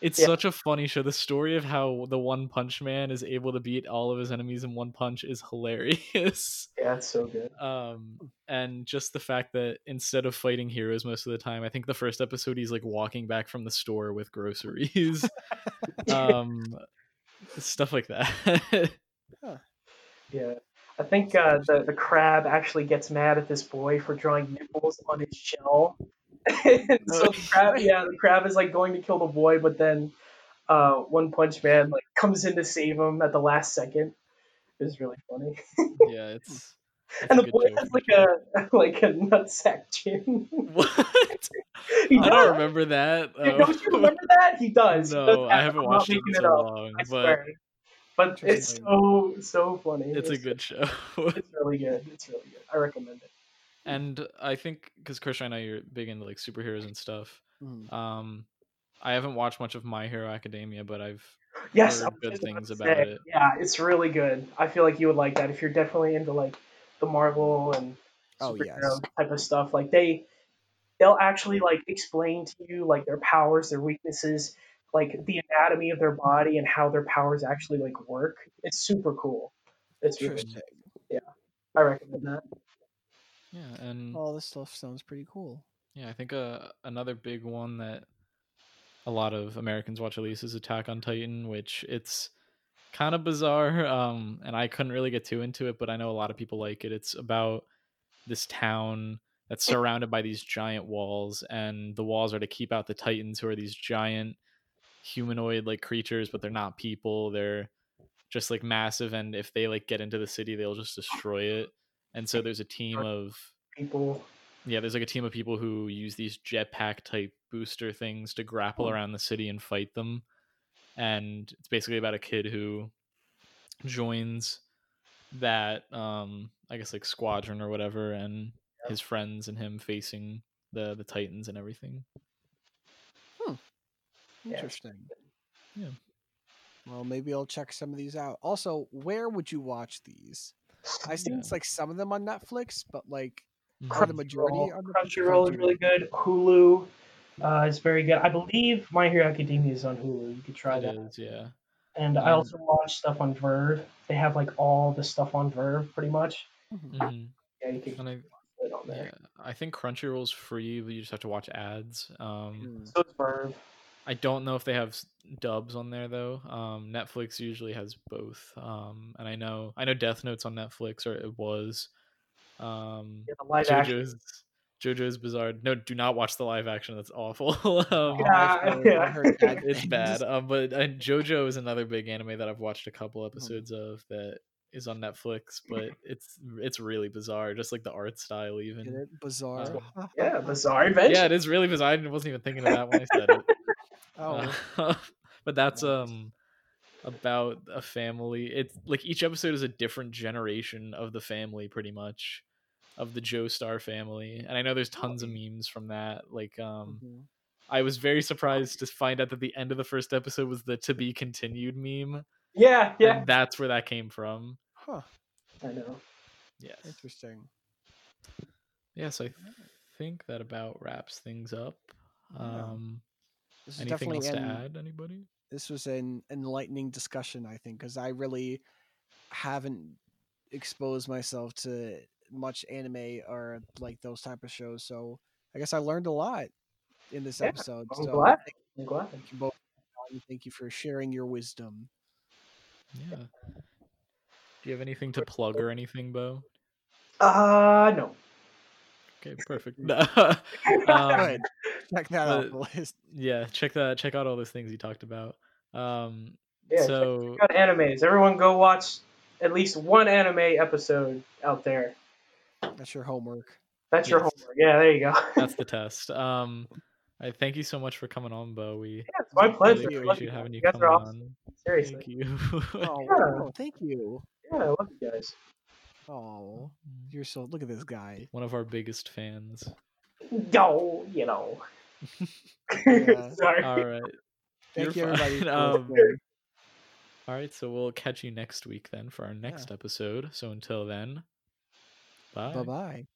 it's such a funny show. The story of how the One Punch Man is able to beat all of his enemies in one punch is hilarious. Yeah, it's so good. And just the fact that instead of fighting heroes most of the time, I think the first episode he's like walking back from the store with groceries. Stuff like that. I think the crab actually gets mad at this boy for drawing nipples on his shell. And so the crab is like going to kill the boy, but then One Punch Man like comes in to save him at the last second. It's really funny. It's and the boy has like a nutsack chin. What? I don't remember that. Dude, don't you remember that? He does. No, I haven't watched it in so long. I swear. But it's so funny. It's a good show. It's really good. I recommend it. And I think, because Christian, I know you're big into like superheroes and stuff. I haven't watched much of My Hero Academia, but I've heard good things about it. Yeah, it's really good. I feel like you would like that if you're definitely into like the Marvel and superhero type of stuff. Like they'll actually like explain to you like their powers, their weaknesses, like the anatomy of their body and how their powers actually like work. It's super cool. It's interesting. Really, I recommend that. Yeah, and all this stuff sounds pretty cool. Yeah, I think another big one that a lot of Americans watch at least is Attack on Titan, which it's kind of bizarre, and I couldn't really get too into it, but I know a lot of people like it. It's about this town that's surrounded by these giant walls, and the walls are to keep out the Titans, who are these giant humanoid like creatures, but they're not people. They're just like massive, and if they like get into the city, they'll just destroy it. And so there's a team of people. Yeah, there's like a team of people who use these jetpack type booster things to grapple around the city and fight them. And it's basically about a kid who joins that, I guess like squadron or whatever, and his friends and him facing the Titans and everything. Interesting. Yeah. Well, maybe I'll check some of these out. Also, where would you watch these? I think it's like some of them on Netflix, but like the majority on Crunchyroll is really good. Hulu is very good. I believe My Hero Academia is on Hulu. You could try that. It is, yeah. And I also watch stuff on Verve. They have like all the stuff on Verve pretty much. Yeah, you can watch it on there. Yeah, I think Crunchyroll's free, but you just have to watch ads. So it's Verve. I don't know if they have dubs on there though. Netflix usually has both. And I know Death Note's on Netflix, or it was. The live JoJo's Bizarre. No, do not watch the live action. That's awful. It's bad. But JoJo is another big anime that I've watched a couple episodes of that is on Netflix, but it's really bizarre, just like the art style even. Is it bizarre? Bizarre adventure. Yeah, it is really bizarre. I wasn't even thinking of that when I said it. But that's about a family. It's like each episode is a different generation of the family, pretty much, of the Joestar family. And I know there's tons of memes from that. Like, I was very surprised to find out that the end of the first episode was the "to be continued" meme. Yeah. And that's where that came from. Huh. I know. Yes. Interesting. Yeah, so I think that about wraps things up. This is anything else to add, anybody? This was an enlightening discussion, I think, because I really haven't exposed myself to much anime or like those type of shows. So I guess I learned a lot in this episode. I'm glad. Thank you both. Thank you for sharing your wisdom. Yeah. Do you have anything to plug or anything, Beau? No. Okay, perfect. Check that out the list. Yeah, check out all those things you talked about. Check out animes. Everyone go watch at least one anime episode out there. That's your homework. Yeah, there you go. That's the test. Thank you so much for coming on, Beau. It's my pleasure. Really appreciate having you come on. Seriously. Thank you. Wow, thank you. Yeah, I love you guys. Oh, you're so. Look at this guy. One of our biggest fans. No, you know. Sorry. All right. Thank you, everybody. All right, so we'll catch you next week then for our next episode. So until then, bye. Bye-bye.